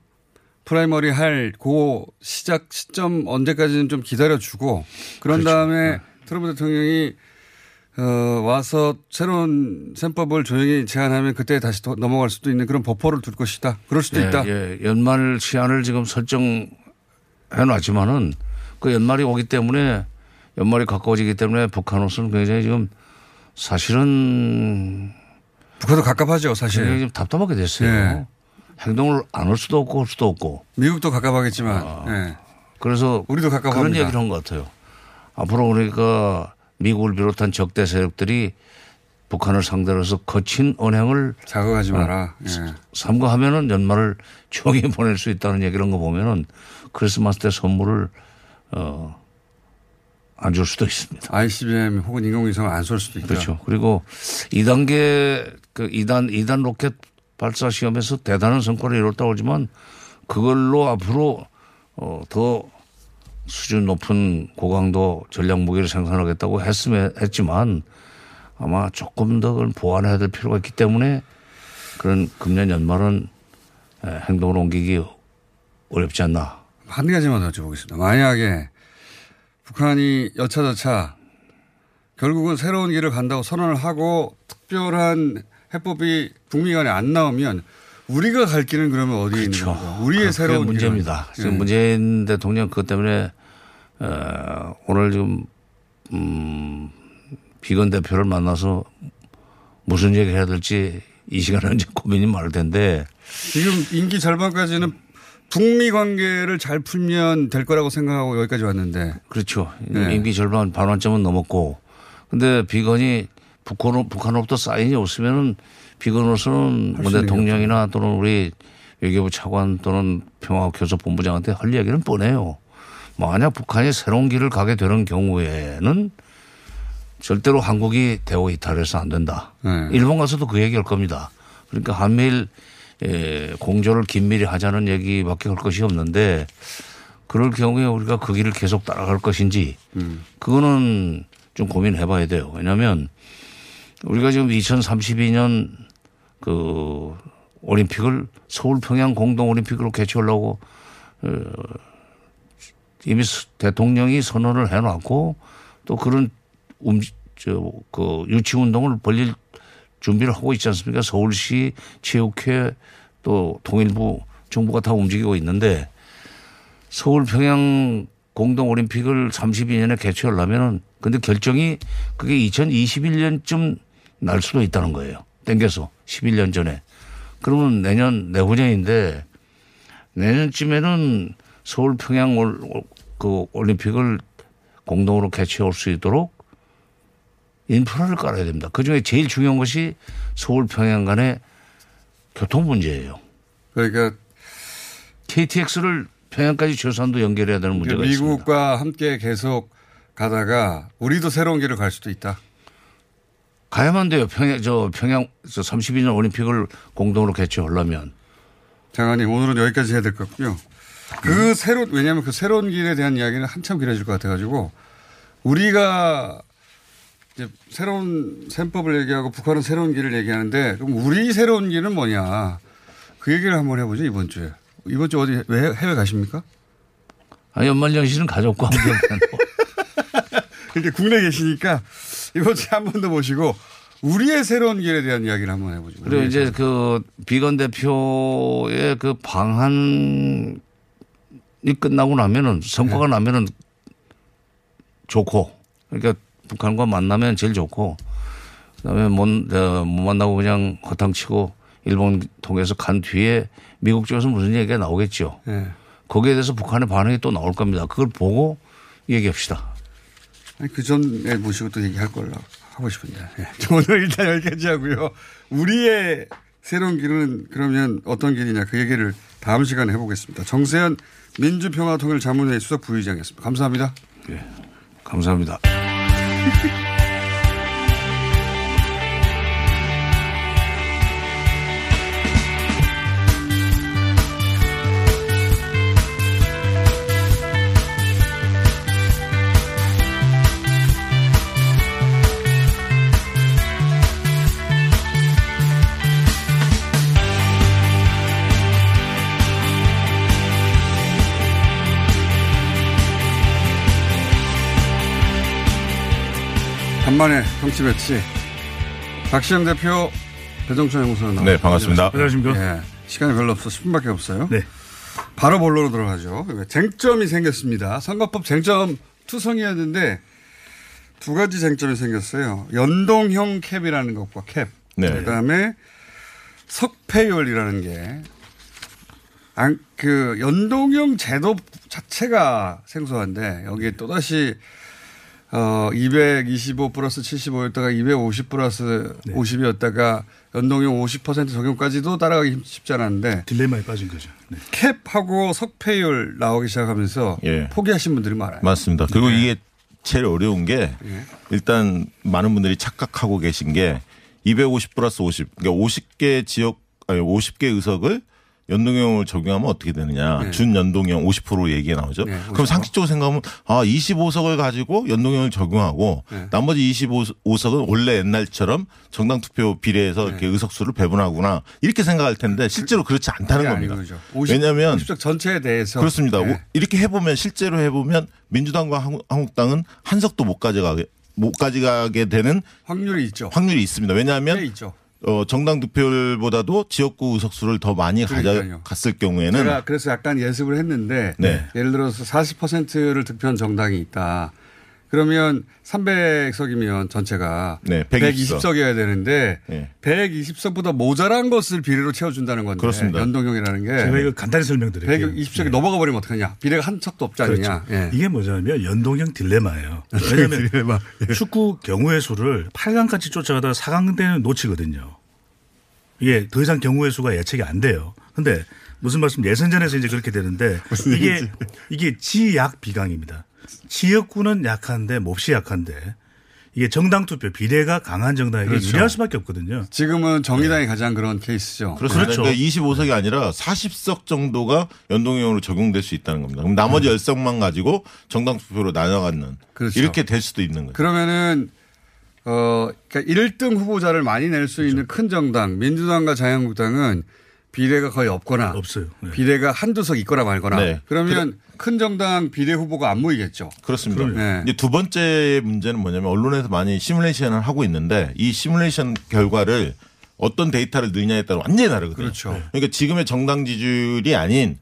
프라이머리 할 그 시작 시점 언제까지는 좀 기다려주고 그런 그렇죠. 다음에 트럼프 대통령이 와서 새로운 셈법을 조용히 제안하면 그때 다시 넘어갈 수도 있는 그런 버퍼를 둘 것이다. 그럴 수도 예, 있다. 예. 연말 시한을 지금 설정해놨지만은 그 연말이 오기 때문에 연말이 가까워지기 때문에 북한으로서는 굉장히 지금 사실은 북한도 갑갑하죠. 사실. 지금 답답하게 됐어요. 예. 행동을 안 할 수도 없고 할 수도 없고. 미국도 갑갑하겠지만. 네. 그래서 우리도 갑갑합니다. 그런 얘기를 한 것 같아요. 앞으로 그러니까 미국을 비롯한 적대 세력들이 북한을 상대로 해서 거친 언행을 자극하지 마라. 네. 삼가하면은 연말을 조용히 보낼 수 있다는 얘기를 한 거 보면은 크리스마스 때 선물을 안 줄 수도 있습니다. ICBM 혹은 인공위성 안 쏠 수도 있죠. 그렇죠. 그리고 2단계 그 2단 로켓 발사 시험에서 대단한 성과를 이뤘다고 하지만 그걸로 앞으로 더 수준 높은 고강도 전략 무기를 생산하겠다고 했지만 아마 조금 더 그걸 보완해야 될 필요가 있기 때문에 그런 금년 연말은 행동을 옮기기 어렵지 않나. 한 가지만 여쭤보겠습니다. 만약에 북한이 여차저차 결국은 새로운 길을 간다고 선언을 하고 특별한 해법이 북미 간에 안 나오면 우리가 갈 길은 그러면 어디에 그렇죠. 있는 거죠? 우리의 새로운 문제입니다. 지금 예. 문재인 대통령 그것 때문에 오늘 지금 비건 대표를 만나서 무슨 얘기를 해야 될지 이 시간에 이제 고민이 많을 텐데 지금 임기 절반까지는 북미 관계를 잘 풀면 될 거라고 생각하고 여기까지 왔는데 그렇죠. 예. 임기 절반 반환점은 넘었고 근데 비건이 북한으로부터 사인이 없으면은 비건으로서는 문 대통령이나 또는 우리 외교부 차관 또는 평화교섭본부장한테 할 얘기는 뻔해요. 만약 북한이 새로운 길을 가게 되는 경우에는 절대로 한국이 대호 이탈해서 안 된다. 네. 일본 가서도 그 얘기 할 겁니다. 그러니까 한미일 공조를 긴밀히 하자는 얘기밖에 할 것이 없는데 그럴 경우에 우리가 그 길을 계속 따라갈 것인지 그거는 좀 고민해 봐야 돼요. 왜냐하면 우리가 지금 2032년 그 올림픽을 서울 평양 공동 올림픽으로 개최하려고 이미 대통령이 선언을 해놨고 또 그런 그 유치 운동을 벌릴 준비를 하고 있지 않습니까? 서울시 체육회 또 통일부 정부가 다 움직이고 있는데 서울 평양 공동 올림픽을 32년에 개최하려면은 근데 결정이 그게 2021년쯤 날 수도 있다는 거예요. 땡겨서 11년 전에. 그러면 내후년인데 내년쯤에는 서울 평양 그 올림픽을 공동으로 개최할 수 있도록 인프라를 깔아야 됩니다. 그중에 제일 중요한 것이 서울 평양 간의 교통 문제예요. 그러니까 KTX를 평양까지 최소한도 연결해야 되는 문제가 미국과 있습니다. 미국과 함께 계속 가다가 우리도 새로운 길을 갈 수도 있다. 가야만 돼요. 평양 32년 올림픽을 공동으로 개최하려면. 장관님 오늘은 여기까지 해야 될 것 같고요. 왜냐하면 그 새로운 길에 대한 이야기는 한참 길어질 것 같아가지고 우리가 이제 새로운 셈법을 얘기하고 북한은 새로운 길을 얘기하는데 그럼 우리 새로운 길은 뭐냐 그 얘기를 한번 해보죠 이번 주에. 이번 주 어디 해외 가십니까? 아니 연말연 씨는 가족과 함께 이렇게 국내 계시니까 이번 주에 한 번 더 모시고 우리의 새로운 길에 대한 이야기를 한번 해보죠. 그리고 이제 그 비건 대표의 그 방한이 끝나고 나면은 성과가 나면은 좋고 그러니까 북한과 만나면 제일 좋고 그다음에 못 만나고 그냥 허탕치고 일본 통해서 간 뒤에 미국 쪽에서 무슨 얘기가 나오겠죠. 네. 거기에 대해서 북한의 반응이 또 나올 겁니다. 그걸 보고 얘기합시다. 그 전에 모시고 또 얘기할 걸로 하고 싶은데. 네. 오늘 일단 여기까지 하고요. 우리의 새로운 길은 그러면 어떤 길이냐 그 얘기를 다음 시간에 해보겠습니다. 정세현 민주평화통일자문회의 수석 부의장이었습니다. 감사합니다. 네. 감사합니다. 간만에 정치 배치 박시영 대표 배종찬 연구소는 네 반갑습니다. 안녕하십니까? 네, 시간이 별로 없어 10분밖에 없어요. 네. 바로 본론으로 들어가죠. 쟁점이 생겼습니다. 선거법 쟁점 투성이었는데 두 가지 쟁점이 생겼어요. 연동형 캡이라는 것과 캡 네. 그다음에 석패율이라는 게 그 연동형 제도 자체가 생소한데 여기에 또다시 225 플러스 75였다가 250 플러스 네. 50이었다가 연동형 50% 적용까지도 따라가기 쉽지 않았는데 딜레마에 빠진 거죠. 네. 캡하고 석패율 나오기 시작하면서 예. 포기하신 분들이 많아요. 맞습니다. 그리고 네. 이게 제일 어려운 게 일단 많은 분들이 착각하고 계신 게 250 플러스 50 그러니까 50개 지역 아니 50개 의석을 연동형을 적용하면 어떻게 되느냐. 네. 준연동형 50% 얘기가 나오죠. 네, 그럼 상식적으로 생각하면 25석을 가지고 연동형을 적용하고 네. 나머지 25석은 원래 옛날처럼 정당 투표 비례해서 네. 의석수를 배분하구나. 이렇게 생각할 텐데 실제로 그렇지 않다는 겁니다. 50, 왜냐하면 50석 전체에 대해서. 그렇습니다. 네. 이렇게 해보면 실제로 해보면 민주당과 한국당은 한 석도 못 가져가게 되는 확률이 있죠. 확률이 있습니다. 왜냐하면 있죠. 정당 득표율보다도 지역구 의석수를 더 많이 그러니까요. 가져갔을 경우에는 제가 그래서 약간 예습을 했는데 네. 예를 들어서 40%를 득표한 정당이 있다. 그러면 300석이면 전체가 네, 120석이어야 되는데 네. 120석보다 모자란 것을 비례로 채워준다는 건데 그렇습니다. 연동형이라는 게 제가 이거 간단히 설명드릴게요. 120석이 네. 넘어가 버리면 어떡하냐. 비례가 한 척도 없지 않느냐. 그렇죠. 네. 이게 뭐냐면 연동형 딜레마예요. 왜냐하면 딜레마. 축구 경우의 수를 8강까지 쫓아가다가 4강 때는 놓치거든요. 이게 더 이상 경우의 수가 예측이 안 돼요. 그런데 무슨 말씀 예선전에서 이제 그렇게 되는데 이게 지약 비강입니다. 지역구는 약한데 몹시 약한데 이게 정당 투표 비례가 강한 정당에게 그렇죠. 유리할 수밖에 없거든요. 지금은 정의당이 네. 가장 그런 케이스죠. 그렇습니다. 그렇죠. 그러니까 25석이 아니라 40석 정도가 연동형으로 적용될 수 있다는 겁니다. 그럼 나머지 10석만 가지고 정당 투표로 나눠가는 그렇죠. 이렇게 될 수도 있는 거예요. 그러면은 그러니까 1등 후보자를 많이 낼 수 그렇죠. 있는 큰 정당 민주당과 자유한국당은 비례가 거의 없거나 없어요. 네. 비례가 한두 석 있거나 말거나 네. 그러면 큰 정당 비례 후보가 안 모이겠죠. 그렇습니다. 네. 이제 두 번째 문제는 뭐냐면 언론에서 많이 시뮬레이션을 하고 있는데 이 시뮬레이션 결과를 어떤 데이터를 넣느냐에 따라 완전히 다르거든요. 그렇죠. 네. 그러니까 지금의 정당 지지율이 아닌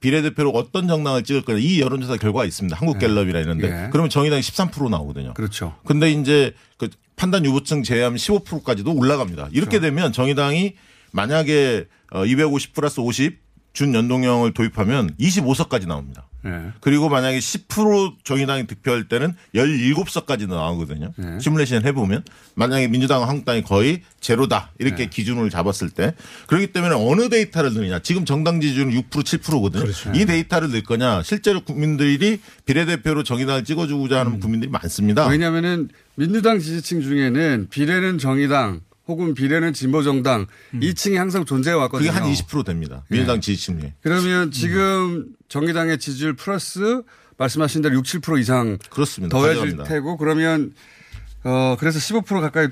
비례대표로 어떤 정당을 찍을 거냐 이 여론조사 결과가 있습니다. 한국갤럽이라 이런데 네. 그러면 정의당이 13% 나오거든요. 그렇죠. 근데 이제 그 판단 유보층 제외하면 15%까지도 올라갑니다. 이렇게 그렇죠. 되면 정의당이 만약에 250 플러스 50 준연동형을 도입하면 25석까지 나옵니다. 네. 그리고 만약에 10% 정의당이 득표할 때는 17석까지 나오거든요. 네. 시뮬레이션 해보면. 만약에 민주당과 한국당이 거의 제로다. 이렇게 네. 기준을 잡았을 때. 그렇기 때문에 어느 데이터를 넣느냐. 지금 정당 지지율은 6% 7%거든요. 그렇죠. 이 데이터를 넣을 거냐. 실제로 국민들이 비례대표로 정의당을 찍어주고자 하는 국민들이 많습니다. 왜냐하면은 민주당 지지층 중에는 비례는 정의당. 혹은 비례는 진보정당 2층이 항상 존재해 왔거든요. 그게 한 20% 됩니다. 민주당 예. 지지층이. 그러면 지금 정의당의 지지율 플러스 말씀하신 대로 6, 7% 이상 그렇습니다. 더해질 가져갑니다. 테고 그러면 그래서 15% 가까이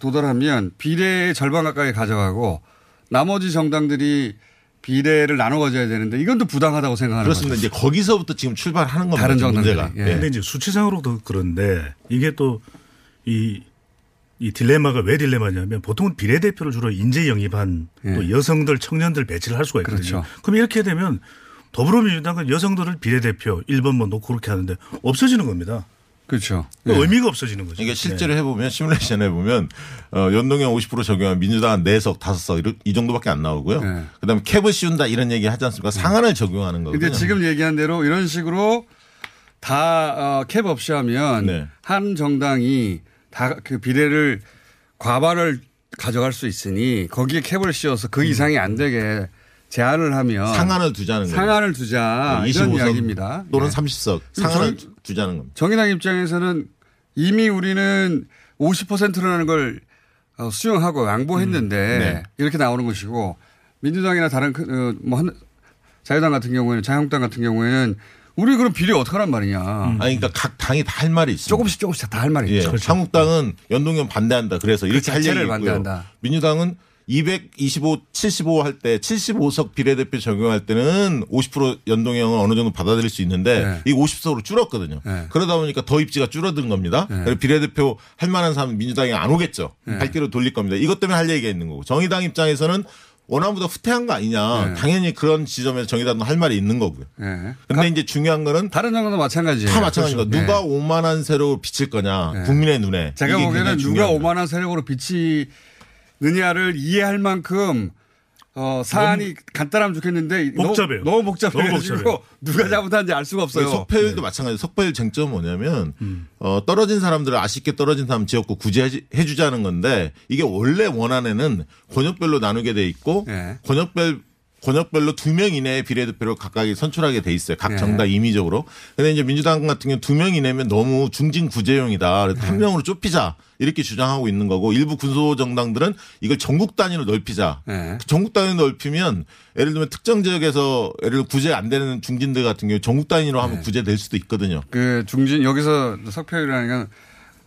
도달하면 비례의 절반 가까이 가져가고 나머지 정당들이 비례를 나눠 가져야 되는데 이건 또 부당하다고 생각하는 거죠. 그렇습니다. 이제 거기서부터 지금 출발하는 겁니다. 다른 정당들이. 그런데 예. 이제 수치상으로도 그런데 이게 또 이 딜레마가 왜 딜레마냐면 보통은 비례대표를 주로 인재 영입한 예. 또 여성들 청년들 배치를 할 수가 있거든요. 그렇죠. 그럼 이렇게 되면 더불어민주당은 여성들을 비례대표 1번 뭐 놓고 그렇게 하는데 없어지는 겁니다. 그렇죠. 예. 의미가 없어지는 거죠. 그러니까 실제로 예. 해보면 시뮬레이션 해보면 연동형 50% 적용하면 민주당은 4석 5석 이 정도밖에 안 나오고요. 예. 그다음에 캡을 씌운다 이런 얘기 하지 않습니까? 상한을 적용하는 거거든요. 그런데 지금 얘기한 대로 이런 식으로 다 캡 없이 하면 네. 한 정당이 다 그 비례를 과반을 가져갈 수 있으니 거기에 캡을 씌워서 그 이상이 안 되게 제한을 하면 상한을 두자는 거예요. 상한을 두자 네, 이런 이야기입니다. 또는 네. 30석 상한을 두자는 겁니다. 정의당 입장에서는 이미 우리는 50%라는 걸 수용하고 양보했는데 네. 이렇게 나오는 것이고 민주당이나 다른 뭐 자유당 같은 경우에는 자유한국당 같은 경우에는 우리 그럼 비례 어떻게 하란 말이냐. 아니, 그러니까 각 당이 다 할 말이 있습니다. 조금씩 다 할 말이 있죠. 예. 그렇죠. 한국당은 연동형 반대한다. 그래서 이렇게 할 얘기를 반대한다. 민주당은 225, 75 할 때 75석 비례대표 적용할 때는 50% 연동형을 어느 정도 받아들일 수 있는데 네. 이 50석으로 줄었거든요. 네. 그러다 보니까 더 입지가 줄어든 겁니다. 네. 그래서 비례대표 할 만한 사람은 민주당이 안 오겠죠. 네. 갈 길을 돌릴 겁니다. 이것 때문에 할 얘기가 있는 거고 정의당 입장에서는 원안보다 후퇴한 거 아니냐. 네. 당연히 그런 지점에서 정의당도 할 말이 있는 거고요. 그런데 네. 이제 중요한 거는 다른 정당도 마찬가지예요. 다 마찬가지입니다. 그렇죠. 누가 네. 오만한 세력으로 비칠 거냐. 네. 국민의 눈에. 제가 보기에는 누가 오만한 세력으로 비치느냐를 이해할 만큼 사안이 간단하면 좋겠는데 복잡해요. 너무 복잡해가지고 누가 잘못한지 알 수가 없어요. 석패율도 네. 마찬가지예요. 석패율 쟁점은 뭐냐면 떨어진 사람들을 아쉽게 떨어진 사람 지역구 구제해 주자는 건데 이게 원래 원안에는 권역별로 나누게 돼 있고 네. 권역별로 2명 이내의 비례대표를 각각이 선출하게 돼 있어요. 각 정당 네. 임의적으로. 그런데 이제 민주당 같은 경우는 2명 이내면 너무 중진 구제용이다. 그래서 네. 1명으로 좁히자 이렇게 주장하고 있는 거고 일부 군소 정당들은 이걸 전국 단위로 넓히자. 네. 전국 단위로 넓히면 예를 들면 특정 지역에서 예를 들어 구제 안 되는 중진들 같은 경우 전국 단위로 하면 네. 구제될 수도 있거든요. 그 중진 여기서 석패율이라는 건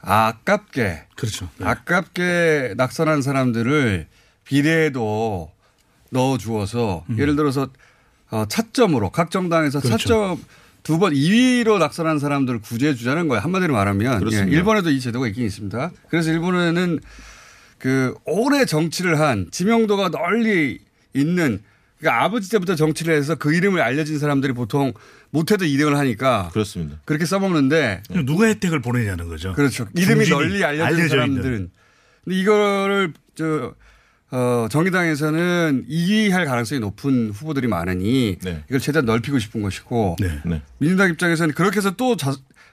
아깝게 그렇죠. 네. 아깝게 낙선한 사람들을 비례에도 넣어주어서 예를 들어서 차점으로 각 정당에서 그렇죠. 차점 두 번 2위로 낙선한 사람들을 구제해 주자는 거예요. 한마디로 말하면 예, 일본에도 이 제도가 있긴 있습니다. 그래서 일본에는 그 오래 정치를 한 지명도가 널리 있는 그러니까 아버지 때부터 정치를 해서 그 이름을 알려진 사람들이 보통 못해도 2등을 하니까 그렇습니다. 그렇게 써먹는데 누가 혜택을 보내냐는 거죠. 그렇죠. 이름이 널리 알려진 사람들은 근데 이거를 정의당에서는 2위 할 가능성이 높은 후보들이 많으니 네. 이걸 최대한 넓히고 싶은 것이고 네. 민주당 입장에서는 그렇게 해서 또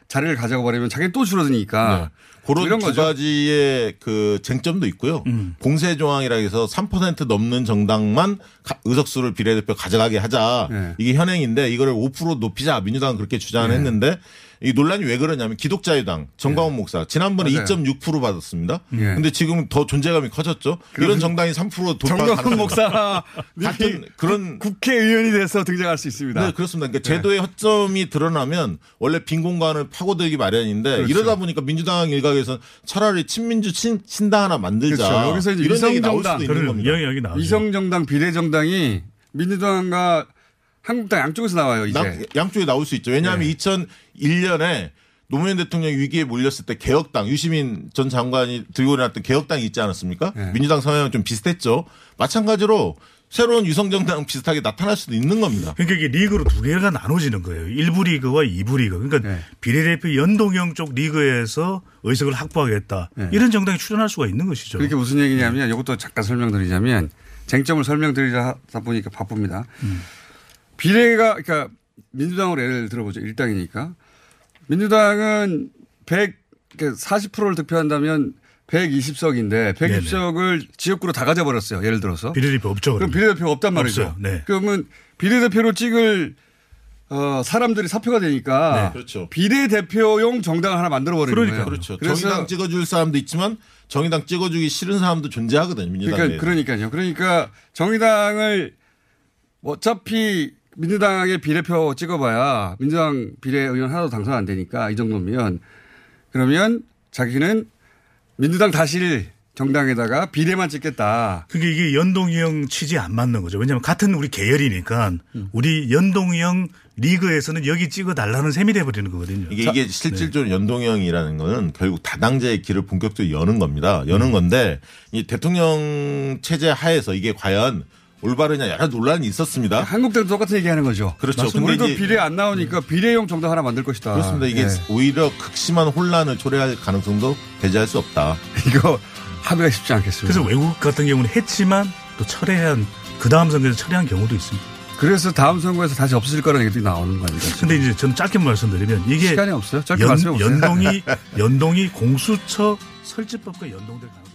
자리를 가져가버리면 자기는 또 줄어드니까 네. 그런 이런 두 거죠. 가지의 그 쟁점도 있고요. 공세조항이라고 해서 3% 넘는 정당만 의석수를 비례대표 가져가게 하자. 네. 이게 현행인데 이거를 5% 높이자 민주당은 그렇게 주장을 네. 했는데 이 논란이 왜 그러냐면 기독자유당 전광훈 예. 목사 지난번에 맞아요. 2.6% 받았습니다. 그런데 예. 지금 더 존재감이 커졌죠. 이런 정당이 3% 돌파. 전광훈 목사 같은 그런 국회의원이 돼서 등장할 수 있습니다. 네, 그렇습니다. 그러니까 예. 제도의 허점이 드러나면 원래 빈 공간을 파고들기 마련인데 그렇죠. 이러다 보니까 민주당 일각에서는 차라리 친민주 친당 하나 만들자. 그렇죠. 여기서 이제 이런 얘기 나올 수도 있는 겁니다. 여기 나오죠. 이성정당 비례정당이 민주당과 한국당 양쪽에서 나와요. 이제. 양쪽에 나올 수 있죠. 왜냐하면 네. 2001년에 노무현 대통령이 위기에 몰렸을 때 개혁당 유시민 전 장관이 들고 일어났던 개혁당이 있지 않았습니까? 네. 민주당 성향이 좀 비슷했죠. 마찬가지로 새로운 유성정당 비슷하게 나타날 수도 있는 겁니다. 그러니까 이게 리그로 두 개가 나눠지는 거예요. 1부 리그와 2부 리그. 그러니까 네. 비례대표 연동형 쪽 리그에서 의석을 확보하겠다. 네. 이런 정당이 출연할 수가 있는 것이죠. 그게 무슨 얘기냐면 이것도 잠깐 설명드리자면 쟁점을 설명드리다 보니까 바쁩니다. 비례가 그러니까 민주당으로 예를 들어보죠. 일당이니까. 민주당은 40%를 득표한다면 120석인데 120석을 네네. 지역구로 다 가져버렸어요. 예를 들어서. 비례대표 없죠. 그럼 비례대표 없단 말이죠. 네. 그러면 비례대표로 찍을 사람들이 사표가 되니까 네. 그렇죠. 비례대표용 정당을 하나 만들어버리는 그러니까. 거예요. 그렇죠. 그래서 정의당 찍어줄 사람도 있지만 정의당 찍어주기 싫은 사람도 존재하거든요. 민주당에. 그러니까요. 그러니까 정의당을 어차피 민주당의 비례표 찍어봐야 민주당 비례의원 하나도 당선 안 되니까 이 정도면 그러면 자기는 민주당 다시 정당에다가 비례만 찍겠다. 그게 이게 연동형 취지에 안 맞는 거죠. 왜냐하면 같은 우리 계열이니까 우리 연동형 리그에서는 여기 찍어달라는 셈이 돼버리는 거거든요. 이게 실질적으로 네. 연동형이라는 거는 결국 다당제의 길을 본격적으로 여는 겁니다. 여는 건데 이 대통령 체제 하에서 이게 과연 올바르냐 여러 논란이 있었습니다. 한국당도 똑같은 얘기하는 거죠. 그렇죠. 우리도 비례 안 나오니까 비례용 정당 하나 만들 것이다. 그렇습니다. 이게 네. 오히려 극심한 혼란을 초래할 가능성도 배제할 수 없다. 이거 합의가 쉽지 않겠습니다. 그래서 외국 같은 경우는 했지만 또 철회한 그 다음 선거에서 철회한 경우도 있습니다. 그래서 다음 선거에서 다시 없어질 거라는 얘기도 나오는 거 아닙니까? 근데 이제 좀 짧게 말씀드리면 이게 시간이 없어요. 짧게 말씀해 보세요. 연동이 공수처 설치법과 연동될 가능성.